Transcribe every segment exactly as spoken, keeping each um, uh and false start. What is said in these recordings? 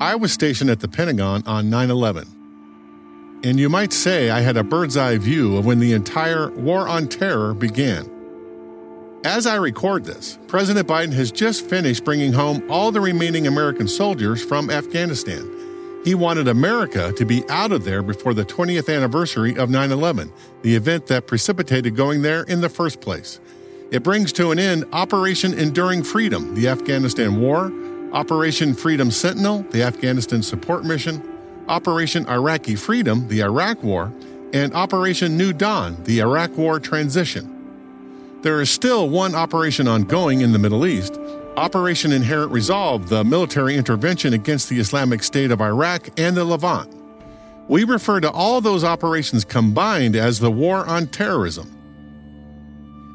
I was stationed at the Pentagon on nine eleven. And you might say I had a bird's eye view of when the entire War on Terror began. As I record this, President Biden has just finished bringing home all the remaining American soldiers from Afghanistan. He wanted America to be out of there before the twentieth anniversary of nine eleven, the event that precipitated going there in the first place. It brings to an end Operation Enduring Freedom, the Afghanistan War, Operation Freedom Sentinel, the Afghanistan Support Mission, Operation Iraqi Freedom, the Iraq War, and Operation New Dawn, the Iraq War transition. There is still one operation ongoing in the Middle East, Operation Inherent Resolve, the military intervention against the Islamic State of Iraq and the Levant. We refer to all those operations combined as the War on Terrorism.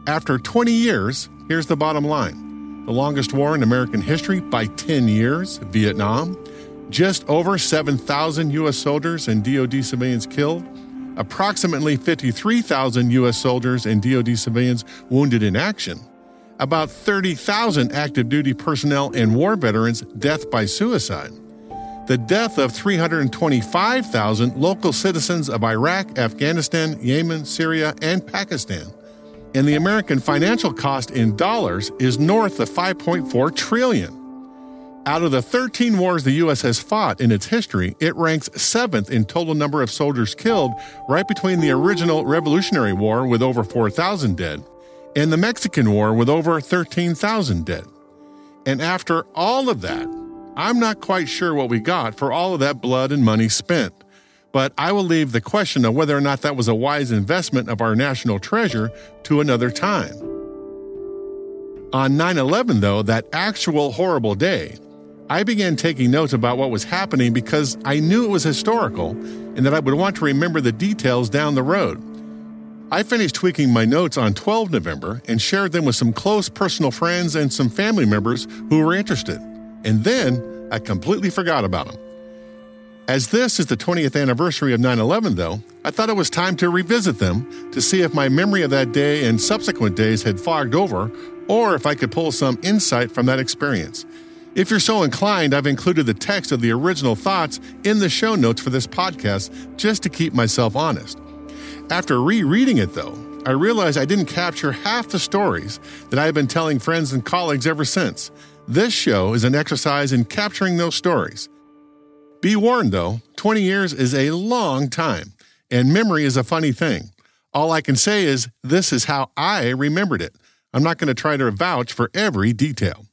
After twenty years, here's the bottom line. The longest war in American history by ten years, Vietnam. Just over seven thousand U S soldiers and D O D civilians killed, approximately fifty-three thousand U S soldiers and D O D civilians wounded in action, about thirty thousand active duty personnel and war veterans death by suicide, the death of three hundred twenty-five thousand local citizens of Iraq, Afghanistan, Yemen, Syria, and Pakistan, and the American financial cost in dollars is north of five point four trillion dollars. Out of the thirteen wars the U S has fought in its history, it ranks seventh in total number of soldiers killed, right between the original Revolutionary War with over four thousand dead and the Mexican War with over thirteen thousand dead. And after all of that, I'm not quite sure what we got for all of that blood and money spent. But I will leave the question of whether or not that was a wise investment of our national treasure to another time. On nine eleven, though, that actual horrible day, I began taking notes about what was happening because I knew it was historical and that I would want to remember the details down the road. I finished tweaking my notes on the twelfth of November and shared them with some close personal friends and some family members who were interested. And then I completely forgot about them. As this is the twentieth anniversary of nine eleven, though, I thought it was time to revisit them to see if my memory of that day and subsequent days had fogged over or if I could pull some insight from that experience. If you're so inclined, I've included the text of the original thoughts in the show notes for this podcast just to keep myself honest. After rereading it, though, I realized I didn't capture half the stories that I've been telling friends and colleagues ever since. This show is an exercise in capturing those stories. Be warned, though, twenty years is a long time, and memory is a funny thing. All I can say is this is how I remembered it. I'm not going to try to vouch for every detail.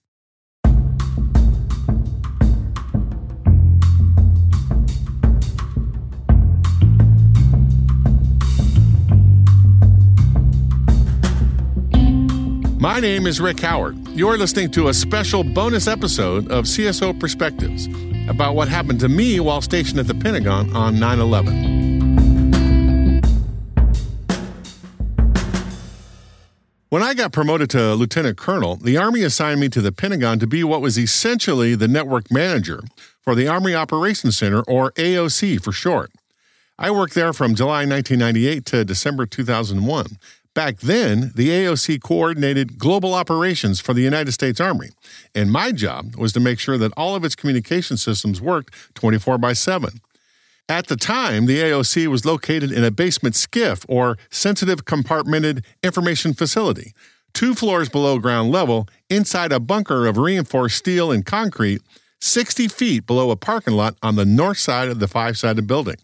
My name is Rick Howard. You're listening to a special bonus episode of C S O Perspectives about what happened to me while stationed at the Pentagon on nine eleven. When I got promoted to lieutenant colonel, the Army assigned me to the Pentagon to be what was essentially the network manager for the Army Operations Center, or A O C for short. I worked there from July nineteen ninety-eight to December two thousand one. Back then, the A O C coordinated global operations for the United States Army, and my job was to make sure that all of its communication systems worked twenty-four by seven. At the time, the A O C was located in a basement SCIF, or Sensitive Compartmented Information Facility, two floors below ground level, inside a bunker of reinforced steel and concrete, sixty feet below a parking lot on the north side of the five-sided building.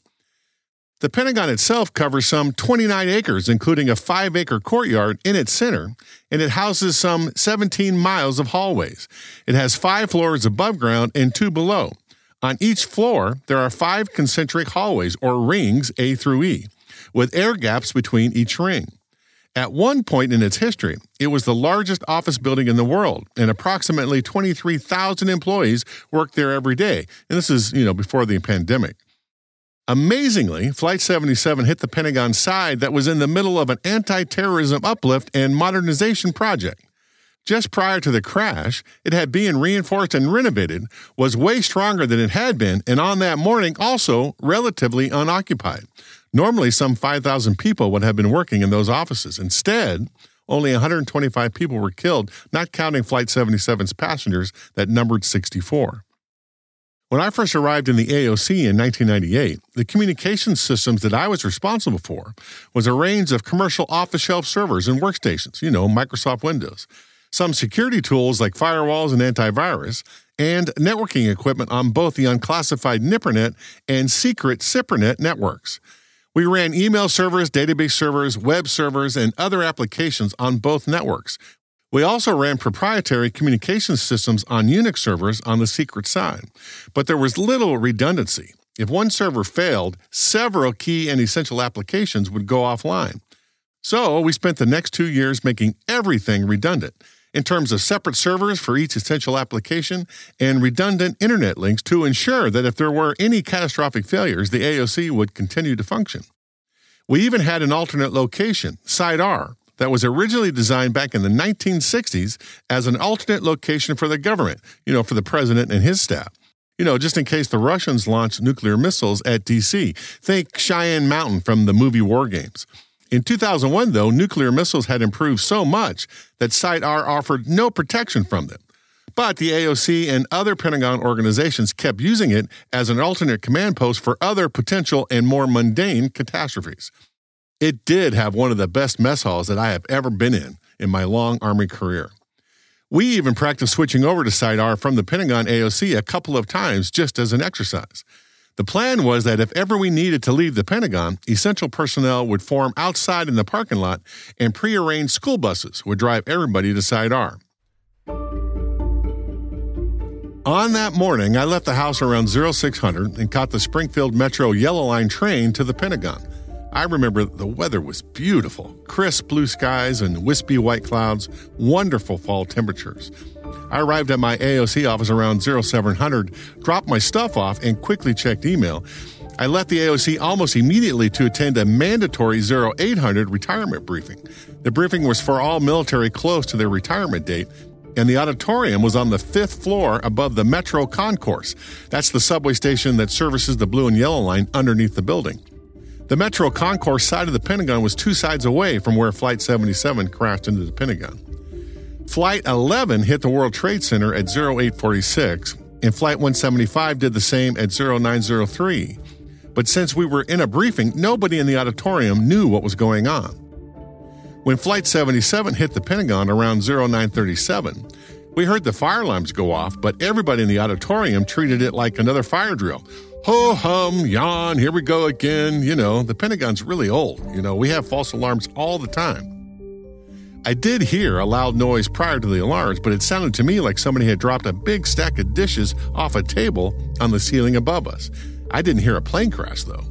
The Pentagon itself covers some twenty-nine acres, including a five-acre courtyard in its center, and it houses some seventeen miles of hallways. It has five floors above ground and two below. On each floor, there are five concentric hallways, or rings, A through E, with air gaps between each ring. At one point in its history, it was the largest office building in the world, and approximately twenty-three thousand employees worked there every day. And this is, you know, before the pandemic. Amazingly, Flight seventy-seven hit the Pentagon side that was in the middle of an anti-terrorism uplift and modernization project. Just prior to the crash, it had been reinforced and renovated, was way stronger than it had been, and on that morning also relatively unoccupied. Normally, some five thousand people would have been working in those offices. Instead, only one hundred twenty-five people were killed, not counting Flight seventy-seven's passengers that numbered sixty-four. When I first arrived in the A O C in nineteen ninety-eight, the communications systems that I was responsible for was a range of commercial off-the-shelf servers and workstations, you know, Microsoft Windows, some security tools like firewalls and antivirus, and networking equipment on both the unclassified NIPRNet and secret SIPRNet networks. We ran email servers, database servers, web servers, and other applications on both networks. We also ran proprietary communications systems on Unix servers on the secret side, but there was little redundancy. If one server failed, several key and essential applications would go offline. So we spent the next two years making everything redundant in terms of separate servers for each essential application and redundant internet links to ensure that if there were any catastrophic failures, the A O C would continue to function. We even had an alternate location, Site R, that was originally designed back in the nineteen sixties as an alternate location for the government, you know, for the president and his staff. You know, just in case the Russians launched nuclear missiles at D C. Think Cheyenne Mountain from the movie War Games. In two thousand one, though, nuclear missiles had improved so much that Site R offered no protection from them. But the A O C and other Pentagon organizations kept using it as an alternate command post for other potential and more mundane catastrophes. It did have one of the best mess halls that I have ever been in in my long Army career. We even practiced switching over to Site R from the Pentagon A O C a couple of times just as an exercise. The plan was that if ever we needed to leave the Pentagon, essential personnel would form outside in the parking lot and prearranged school buses would drive everybody to Site R. On that morning, I left the house around oh six hundred and caught the Springfield Metro Yellow Line train to the Pentagon. I remember the weather was beautiful, crisp blue skies and wispy white clouds, wonderful fall temperatures. I arrived at my A O C office around oh seven hundred, dropped my stuff off, and quickly checked email. I left the A O C almost immediately to attend a mandatory oh eight hundred retirement briefing. The briefing was for all military close to their retirement date, and the auditorium was on the fifth floor above the Metro Concourse. That's the subway station that services the blue and yellow line underneath the building. The Metro Concourse side of the Pentagon was two sides away from where Flight seventy-seven crashed into the Pentagon. Flight eleven hit the World Trade Center at oh eight forty-six, and Flight one seventy-five did the same at oh nine oh three. But since we were in a briefing, nobody in the auditorium knew what was going on. When Flight seventy-seven hit the Pentagon around oh nine thirty-seven, we heard the fire alarms go off, but everybody in the auditorium treated it like another fire drill. Ho-hum, yawn, here we go again. You know, the Pentagon's really old. You know, we have false alarms all the time. I did hear a loud noise prior to the alarms, but it sounded to me like somebody had dropped a big stack of dishes off a table on the ceiling above us. I didn't hear a plane crash, though.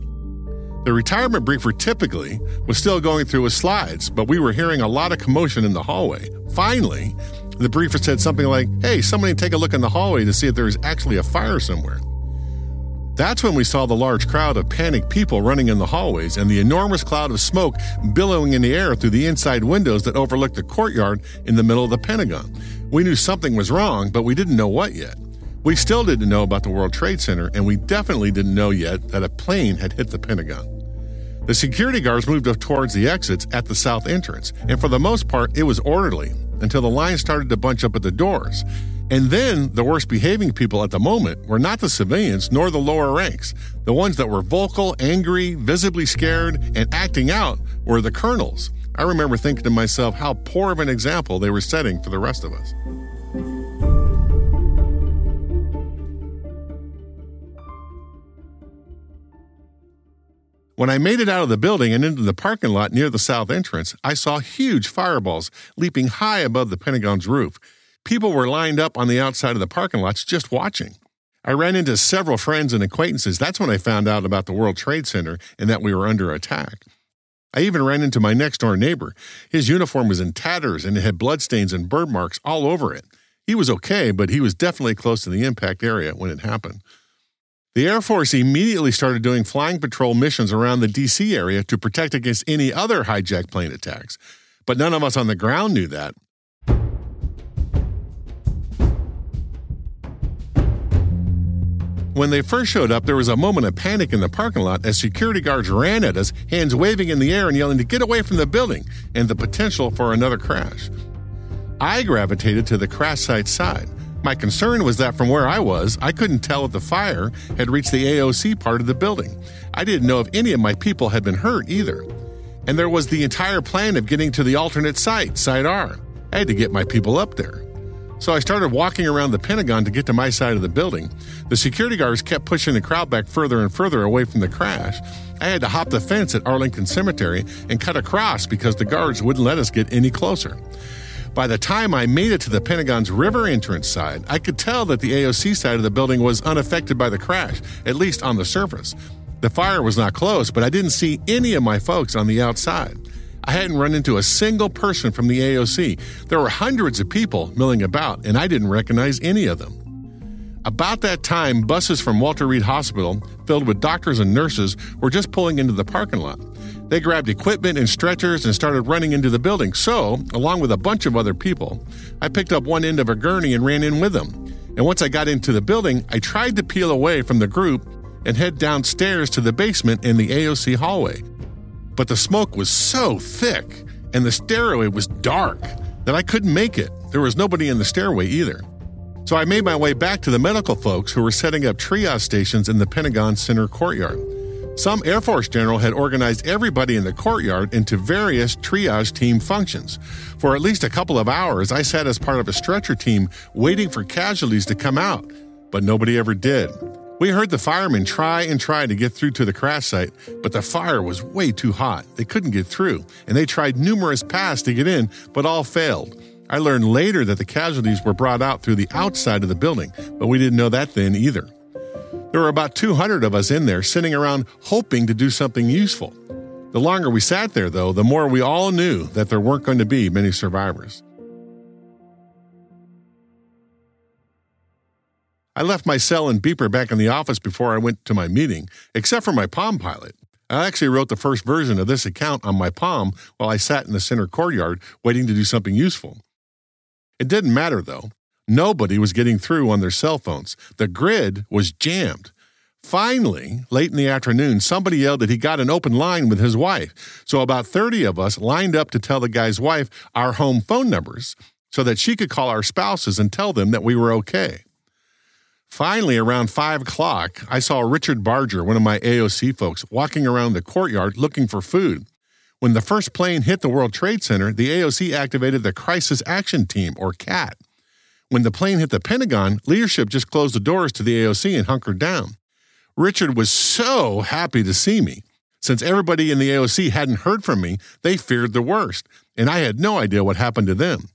The retirement briefer typically was still going through his slides, but we were hearing a lot of commotion in the hallway. Finally, the briefer said something like, "Hey, somebody take a look in the hallway to see if there is actually a fire somewhere." That's when we saw the large crowd of panicked people running in the hallways and the enormous cloud of smoke billowing in the air through the inside windows that overlooked the courtyard in the middle of the Pentagon. We knew something was wrong, but we didn't know what yet. We still didn't know about the World Trade Center, and we definitely didn't know yet that a plane had hit the Pentagon. The security guards moved up towards the exits at the south entrance, and for the most part, it was orderly until the line started to bunch up at the doors. And then the worst behaving people at the moment were not the civilians nor the lower ranks. The ones that were vocal, angry, visibly scared, and acting out were the colonels. I remember thinking to myself how poor of an example they were setting for the rest of us. When I made it out of the building and into the parking lot near the south entrance, I saw huge fireballs leaping high above the Pentagon's roof. People were lined up on the outside of the parking lots just watching. I ran into several friends and acquaintances. That's when I found out about the World Trade Center and that we were under attack. I even ran into my next-door neighbor. His uniform was in tatters and it had bloodstains and burn marks all over it. He was okay, but he was definitely close to the impact area when it happened. The Air Force immediately started doing flying patrol missions around the D C area to protect against any other hijacked plane attacks, but none of us on the ground knew that. When they first showed up, there was a moment of panic in the parking lot as security guards ran at us, hands waving in the air and yelling to get away from the building and the potential for another crash. I gravitated to the crash site side. My concern was that from where I was, I couldn't tell if the fire had reached the A O C part of the building. I didn't know if any of my people had been hurt either. And there was the entire plan of getting to the alternate site, Site R. I had to get my people up there. So I started walking around the Pentagon to get to my side of the building. The security guards kept pushing the crowd back further and further away from the crash. I had to hop the fence at Arlington Cemetery and cut across because the guards wouldn't let us get any closer. By the time I made it to the Pentagon's river entrance side, I could tell that the A O C side of the building was unaffected by the crash, at least on the surface. The fire was not close, but I didn't see any of my folks on the outside. I hadn't run into a single person from the A O C. There were hundreds of people milling about, and I didn't recognize any of them. About that time, buses from Walter Reed Hospital, filled with doctors and nurses, were just pulling into the parking lot. They grabbed equipment and stretchers and started running into the building. So, along with a bunch of other people, I picked up one end of a gurney and ran in with them. And once I got into the building, I tried to peel away from the group and head downstairs to the basement in the A O C hallway. But the smoke was so thick and the stairway was dark that I couldn't make it. There was nobody in the stairway either. So I made my way back to the medical folks who were setting up triage stations in the Pentagon Center courtyard. Some Air Force general had organized everybody in the courtyard into various triage team functions. For at least a couple of hours, I sat as part of a stretcher team waiting for casualties to come out, but nobody ever did. We heard the firemen try and try to get through to the crash site, but the fire was way too hot. They couldn't get through, and they tried numerous paths to get in, but all failed. I learned later that the casualties were brought out through the outside of the building, but we didn't know that then either. There were about two hundred of us in there sitting around hoping to do something useful. The longer we sat there, though, the more we all knew that there weren't going to be many survivors. I left my cell and beeper back in the office before I went to my meeting, except for my Palm Pilot. I actually wrote the first version of this account on my Palm while I sat in the center courtyard waiting to do something useful. It didn't matter, though. Nobody was getting through on their cell phones. The grid was jammed. Finally, late in the afternoon, somebody yelled that he got an open line with his wife. So about thirty of us lined up to tell the guy's wife our home phone numbers so that she could call our spouses and tell them that we were okay. Finally, around five o'clock, I saw Richard Barger, one of my A O C folks, walking around the courtyard looking for food. When the first plane hit the World Trade Center, the A O C activated the Crisis Action Team, or C A T. When the plane hit the Pentagon, leadership just closed the doors to the A O C and hunkered down. Richard was so happy to see me. Since everybody in the A O C hadn't heard from me, they feared the worst, and I had no idea what happened to them.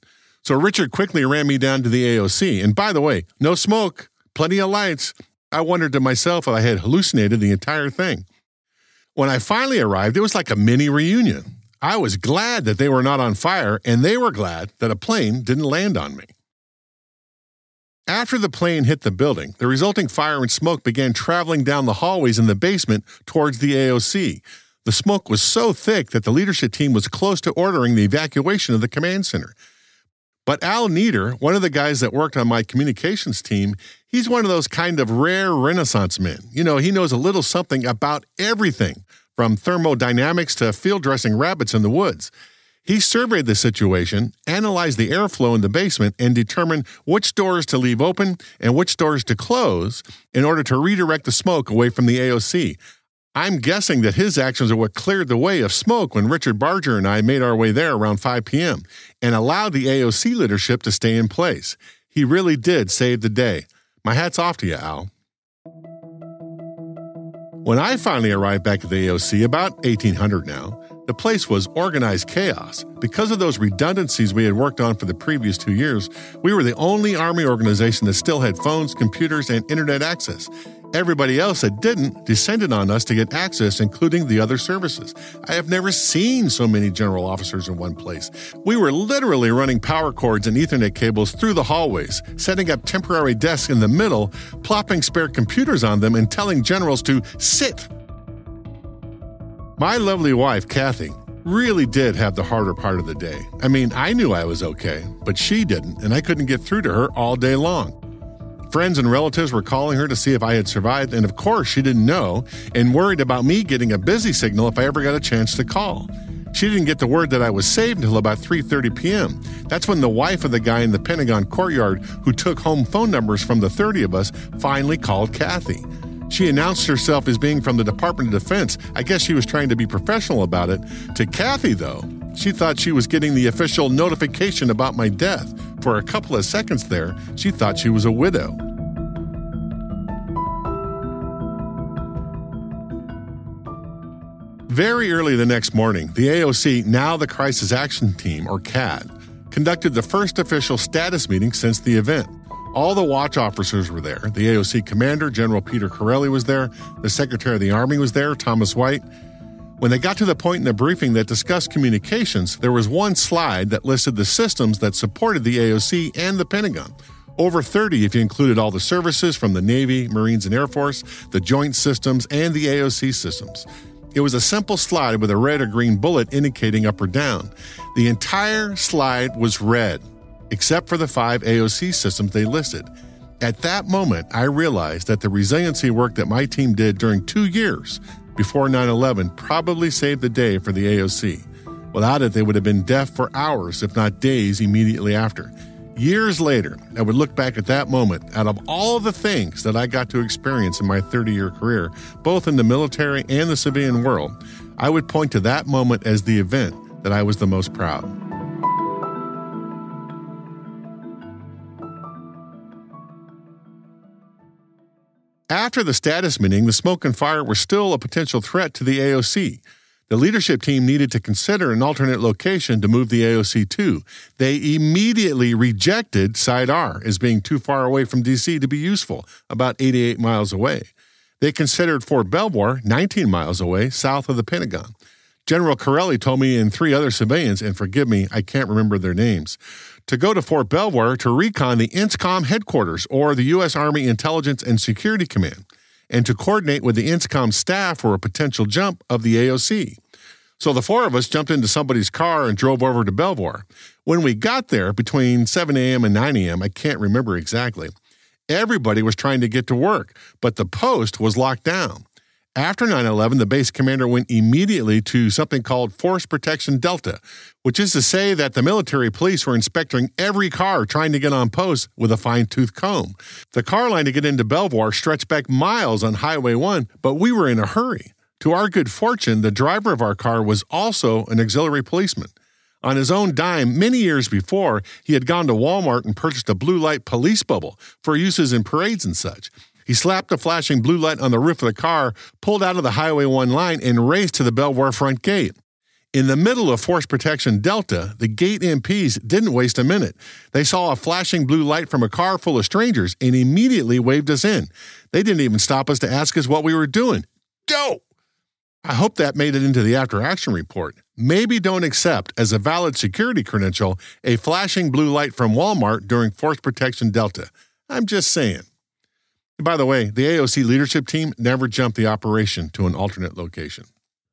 So Richard quickly ran me down to the A O C, and by the way, no smoke, plenty of lights. I wondered to myself if I had hallucinated the entire thing. When I finally arrived, it was like a mini reunion. I was glad that they were not on fire, and they were glad that a plane didn't land on me. After the plane hit the building, the resulting fire and smoke began traveling down the hallways in the basement towards the A O C. The smoke was so thick that the leadership team was close to ordering the evacuation of the command center. But Al Nieder, one of the guys that worked on my communications team, he's one of those kind of rare Renaissance men. You know, he knows a little something about everything, from thermodynamics to field dressing rabbits in the woods. He surveyed the situation, analyzed the airflow in the basement, and determined which doors to leave open and which doors to close in order to redirect the smoke away from the A O C. I'm guessing that his actions are what cleared the way of smoke when Richard Barger and I made our way there around five p.m. and allowed the A O C leadership to stay in place. He really did save the day. My hat's off to you, Al. When I finally arrived back at the A O C, about eighteen hundred now, the place was organized chaos. Because of those redundancies we had worked on for the previous two years, we were the only Army organization that still had phones, computers, and internet access. Everybody else that didn't descended on us to get access, including the other services. I have never seen so many general officers in one place. We were literally running power cords and Ethernet cables through the hallways, setting up temporary desks in the middle, plopping spare computers on them, and telling generals to sit. My lovely wife, Kathy, really did have the harder part of the day. I mean, I knew I was okay, but she didn't, and I couldn't get through to her all day long. Friends and relatives were calling her to see if I had survived, and of course she didn't know and worried about me getting a busy signal if I ever got a chance to call. She didn't get the word that I was saved until about three thirty p.m. That's when the wife of the guy in the Pentagon courtyard who took home phone numbers from the thirty of us finally called Kathy. She announced herself as being from the Department of Defense. I guess she was trying to be professional about it. To Kathy, though, she thought she was getting the official notification about my death. For a couple of seconds there, she thought she was a widow. Very early the next morning, the A O C, now the Crisis Action Team, or C A D, conducted the first official status meeting since the event. All the watch officers were there. The A O C commander, General Peter Corelli, was there. The Secretary of the Army was there, Thomas White. When they got to the point in the briefing that discussed communications, there was one slide that listed the systems that supported the A O C and the Pentagon. Over thirty if you included all the services from the Navy, Marines, and Air Force, the joint systems, and the A O C systems. It was a simple slide with a red or green bullet indicating up or down. The entire slide was red, except for the five A O C systems they listed. At that moment, I realized that the resiliency work that my team did during two years before nine eleven probably saved the day for the A O C. Without it, they would have been deaf for hours, if not days, immediately after. Years later, I would look back at that moment. Out of all the things that I got to experience in my thirty-year career, both in the military and the civilian world, I would point to that moment as the event that I was the most proud of. After the status meeting, the smoke and fire were still a potential threat to the A O C. The leadership team needed to consider an alternate location to move the A O C to. They immediately rejected Site R as being too far away from D C to be useful, about eighty-eight miles away. They considered Fort Belvoir, nineteen miles away, south of the Pentagon. General Corelli told me and three other civilians, and forgive me, I can't remember their names, to go to Fort Belvoir to recon the INSCOM headquarters, or the U S Army Intelligence and Security Command, and to coordinate with the INSCOM staff for a potential jump of the A O C. So the four of us jumped into somebody's car and drove over to Belvoir. When we got there, between seven a.m. and nine a.m., I can't remember exactly, everybody was trying to get to work, but the post was locked down. After nine eleven, the base commander went immediately to something called Force Protection Delta, which is to say that the military police were inspecting every car trying to get on post with a fine-tooth comb. The car line to get into Belvoir stretched back miles on Highway one, but we were in a hurry. To our good fortune, the driver of our car was also an auxiliary policeman. On his own dime, many years before, he had gone to Walmart and purchased a blue light police bubble for uses in parades and such. He slapped a flashing blue light on the roof of the car, pulled out of the Highway one line, and raced to the Belvoir front gate. In the middle of Force Protection Delta, the gate M Ps didn't waste a minute. They saw a flashing blue light from a car full of strangers and immediately waved us in. They didn't even stop us to ask us what we were doing. Dope! I hope that made it into the after-action report. Maybe don't accept as a valid security credential a flashing blue light from Walmart during Force Protection Delta. I'm just saying. By the way, the A O C leadership team never jumped the operation to an alternate location.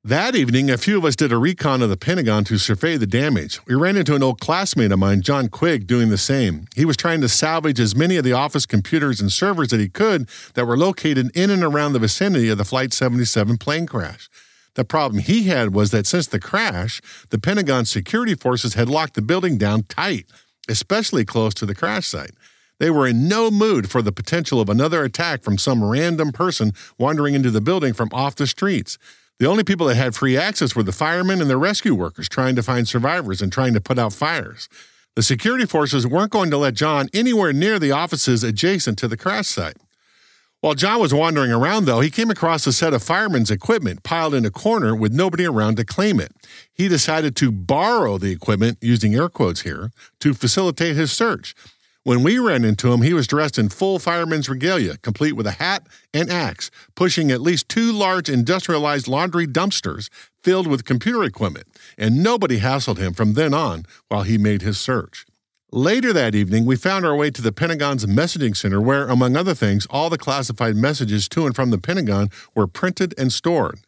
That evening, a few of us did a recon of the Pentagon to survey the damage. We ran into an old classmate of mine, John Quigg, doing the same. He was trying to salvage as many of the office computers and servers that he could that were located in and around the vicinity of the Flight seventy-seven plane crash. The problem he had was that since the crash, the Pentagon security forces had locked the building down tight, especially close to the crash site. They were in no mood for the potential of another attack from some random person wandering into the building from off the streets. The only people that had free access were the firemen and the rescue workers trying to find survivors and trying to put out fires. The security forces weren't going to let John anywhere near the offices adjacent to the crash site. While John was wandering around, though, he came across a set of firemen's equipment piled in a corner with nobody around to claim it. He decided to borrow the equipment, using air quotes here, to facilitate his search. When we ran into him, he was dressed in full fireman's regalia, complete with a hat and axe, pushing at least two large industrialized laundry dumpsters filled with computer equipment, and nobody hassled him from then on while he made his search. Later that evening, we found our way to the Pentagon's messaging center where, among other things, all the classified messages to and from the Pentagon were printed and stored.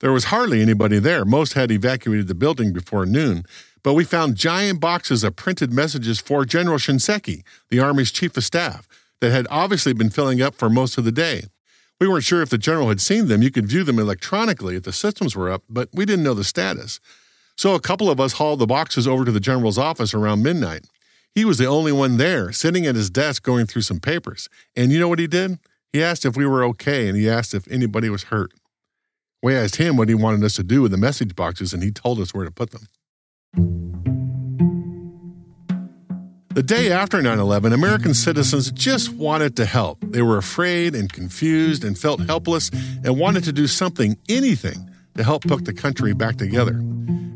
There was hardly anybody there. Most had evacuated the building before noon. But we found giant boxes of printed messages for General Shinseki, the Army's chief of staff, that had obviously been filling up for most of the day. We weren't sure if the general had seen them. You could view them electronically if the systems were up, but we didn't know the status. So a couple of us hauled the boxes over to the general's office around midnight. He was the only one there, sitting at his desk going through some papers. And you know what he did? He asked if we were okay, and he asked if anybody was hurt. We asked him what he wanted us to do with the message boxes, and he told us where to put them. The day after nine eleven, American citizens just wanted to help. They were afraid and confused and felt helpless and wanted to do something, anything, to help put the country back together.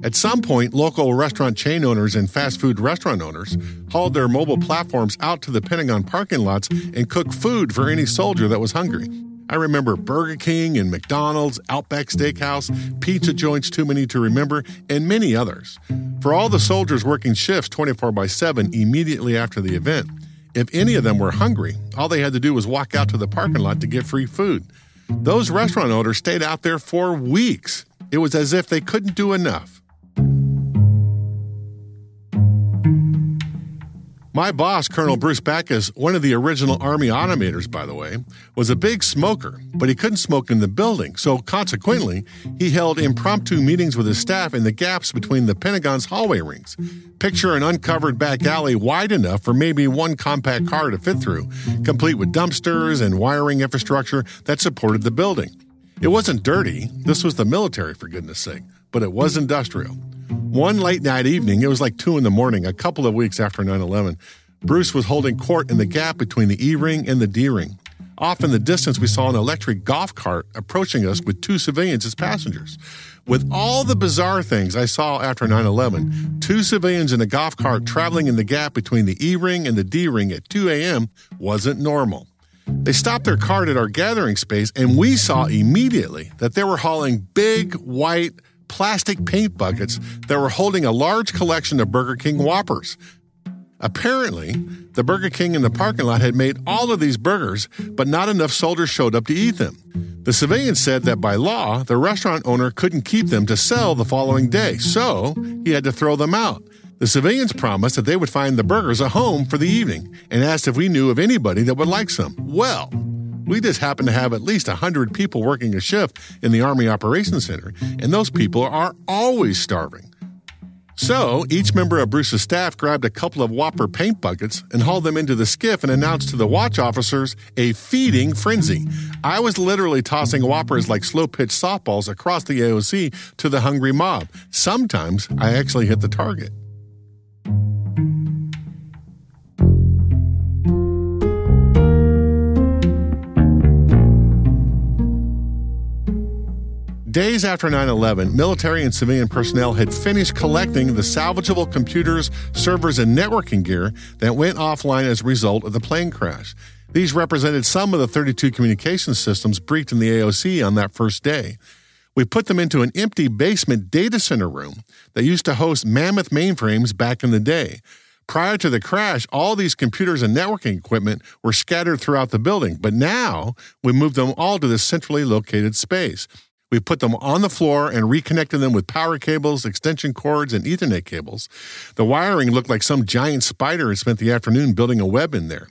At some point, local restaurant chain owners and fast food restaurant owners hauled their mobile platforms out to the Pentagon parking lots and cooked food for any soldier that was hungry. I remember Burger King and McDonald's, Outback Steakhouse, pizza joints too many to remember, and many others. For all the soldiers working shifts twenty-four by seven immediately after the event, if any of them were hungry, all they had to do was walk out to the parking lot to get free food. Those restaurant owners stayed out there for weeks. It was as if they couldn't do enough. My boss, Colonel Bruce Backus, one of the original Army automators, by the way, was a big smoker, but he couldn't smoke in the building, so consequently, he held impromptu meetings with his staff in the gaps between the Pentagon's hallway rings. Picture an uncovered back alley wide enough for maybe one compact car to fit through, complete with dumpsters and wiring infrastructure that supported the building. It wasn't dirty, this was the military, for goodness sake, but it was industrial. One late night evening, it was like two in the morning, a couple of weeks after nine eleven, Bruce was holding court in the gap between the E-ring and the D-ring. Off in the distance, we saw an electric golf cart approaching us with two civilians as passengers. With all the bizarre things I saw after nine eleven, two civilians in a golf cart traveling in the gap between the E-ring and the D-ring at two a.m. wasn't normal. They stopped their cart at our gathering space, and we saw immediately that they were hauling big, white, plastic paint buckets that were holding a large collection of Burger King Whoppers. Apparently, the Burger King in the parking lot had made all of these burgers, but not enough soldiers showed up to eat them. The civilians said that by law, the restaurant owner couldn't keep them to sell the following day, so he had to throw them out. The civilians promised that they would find the burgers a home for the evening and asked if we knew of anybody that would like some. Well, we just happen to have at least one hundred people working a shift in the Army Operations Center, and those people are always starving. So, each member of Bruce's staff grabbed a couple of Whopper paint buckets and hauled them into the skiff and announced to the watch officers a feeding frenzy. I was literally tossing Whoppers like slow-pitch softballs across the A O C to the hungry mob. Sometimes, I actually hit the target. Days after nine eleven, military and civilian personnel had finished collecting the salvageable computers, servers, and networking gear that went offline as a result of the plane crash. These represented some of the thirty-two communications systems breached in the A O C on that first day. We put them into an empty basement data center room that used to host mammoth mainframes back in the day. Prior to the crash, all these computers and networking equipment were scattered throughout the building, but now we moved them all to this centrally located space. We put them on the floor and reconnected them with power cables, extension cords, and Ethernet cables. The wiring looked like some giant spider had spent the afternoon building a web in there.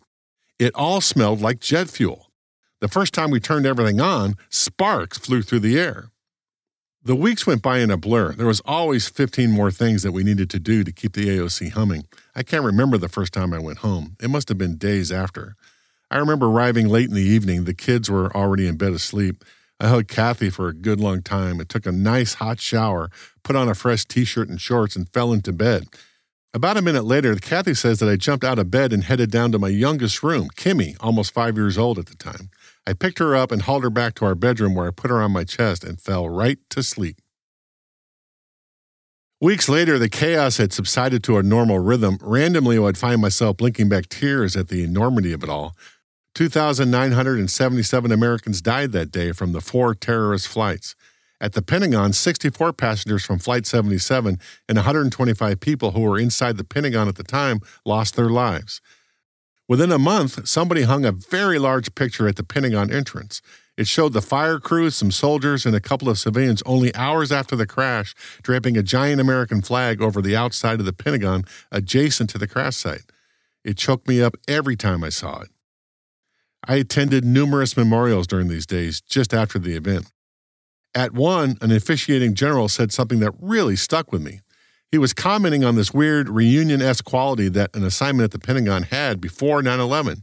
It all smelled like jet fuel. The first time we turned everything on, sparks flew through the air. The weeks went by in a blur. There was always fifteen more things that we needed to do to keep the A O C humming. I can't remember the first time I went home. It must have been days after. I remember arriving late in the evening. The kids were already in bed asleep. I hugged Kathy for a good long time and took a nice hot shower, put on a fresh t-shirt and shorts, and fell into bed. About a minute later, Kathy says that I jumped out of bed and headed down to my youngest room, Kimmy, almost five years old at the time. I picked her up and hauled her back to our bedroom where I put her on my chest and fell right to sleep. Weeks later, the chaos had subsided to a normal rhythm. Randomly, I'd find myself blinking back tears at the enormity of it all. two thousand nine hundred seventy-seven Americans died that day from the four terrorist flights. At the Pentagon, sixty-four passengers from Flight seventy-seven and one hundred twenty-five people who were inside the Pentagon at the time lost their lives. Within a month, somebody hung a very large picture at the Pentagon entrance. It showed the fire crews, some soldiers, and a couple of civilians only hours after the crash, draping a giant American flag over the outside of the Pentagon adjacent to the crash site. It choked me up every time I saw it. I attended numerous memorials during these days, just after the event. At one, an officiating general said something that really stuck with me. He was commenting on this weird reunion-esque quality that an assignment at the Pentagon had before nine eleven.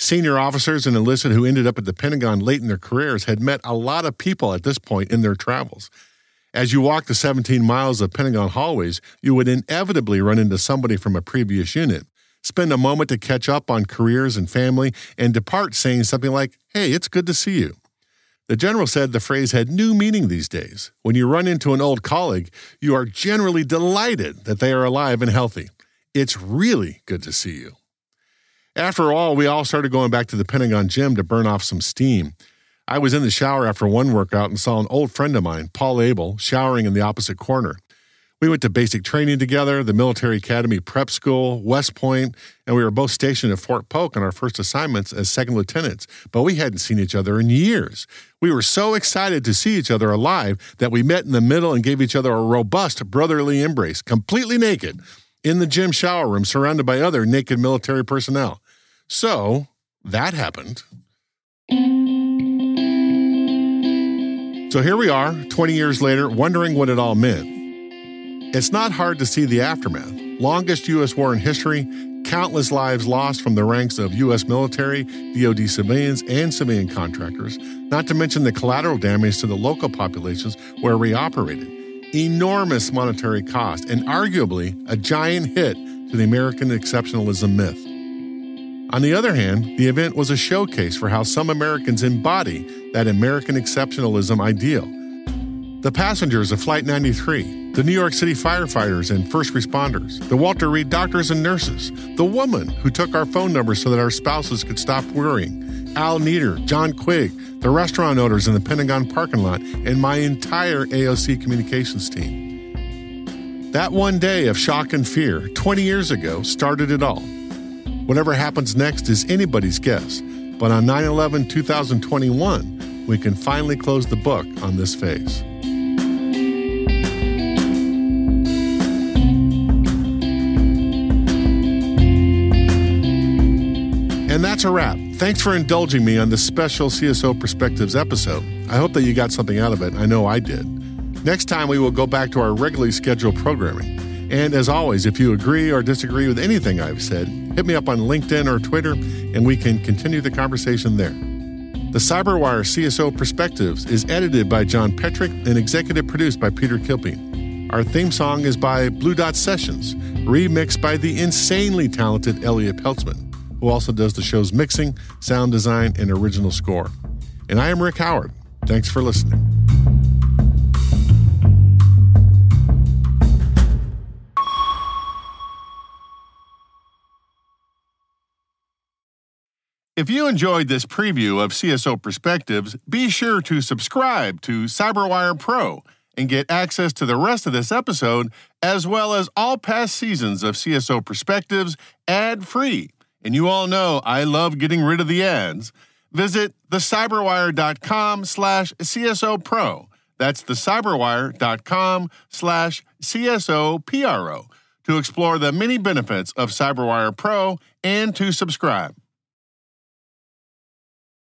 Senior officers and enlisted who ended up at the Pentagon late in their careers had met a lot of people at this point in their travels. As you walked the seventeen miles of Pentagon hallways, you would inevitably run into somebody from a previous unit. Spend a moment to catch up on careers and family, and depart saying something like, "Hey, it's good to see you." The general said the phrase had new meaning these days. When you run into an old colleague, you are generally delighted that they are alive and healthy. It's really good to see you. After all, we all started going back to the Pentagon gym to burn off some steam. I was in the shower after one workout and saw an old friend of mine, Paul Abel, showering in the opposite corner. We went to basic training together, the military academy prep school, West Point, and we were both stationed at Fort Polk on our first assignments as second lieutenants, but we hadn't seen each other in years. We were so excited to see each other alive that we met in the middle and gave each other a robust brotherly embrace, completely naked, in the gym shower room surrounded by other naked military personnel. So, that happened. So here we are, twenty years later, wondering what it all meant. It's not hard to see the aftermath. Longest U S war in history, countless lives lost from the ranks of U S military, D O D civilians, and civilian contractors, not to mention the collateral damage to the local populations where we operated. Enormous monetary cost, and arguably a giant hit to the American exceptionalism myth. On the other hand, the event was a showcase for how some Americans embody that American exceptionalism ideal. The passengers of Flight ninety-three, the New York City firefighters and first responders, the Walter Reed doctors and nurses, the woman who took our phone numbers so that our spouses could stop worrying, Al Nieder, John Quigg, the restaurant owners in the Pentagon parking lot, and my entire A O C communications team. That one day of shock and fear, twenty years ago, started it all. Whatever happens next is anybody's guess, but on nine eleven twenty twenty-one, we can finally close the book on this phase. And that's a wrap. Thanks for indulging me on this special C S O Perspectives episode. I hope that you got something out of it. I know I did. Next time, we will go back to our regularly scheduled programming. And as always, if you agree or disagree with anything I've said, hit me up on LinkedIn or Twitter, and we can continue the conversation there. The CyberWire C S O Perspectives is edited by John Petrick and executive produced by Peter Kilpie. Our theme song is by Blue Dot Sessions, remixed by the insanely talented Elliot Peltzman, who also does the show's mixing, sound design, and original score. And I am Rick Howard. Thanks for listening. If you enjoyed this preview of C S O Perspectives, be sure to subscribe to CyberWire Pro and get access to the rest of this episode, as well as all past seasons of C S O Perspectives ad-free. And you all know I love getting rid of the ads. Visit thecyberwire.com slash CSO Pro. That's thecyberwire dot com slash C S O P R O to explore the many benefits of CyberWire Pro and to subscribe.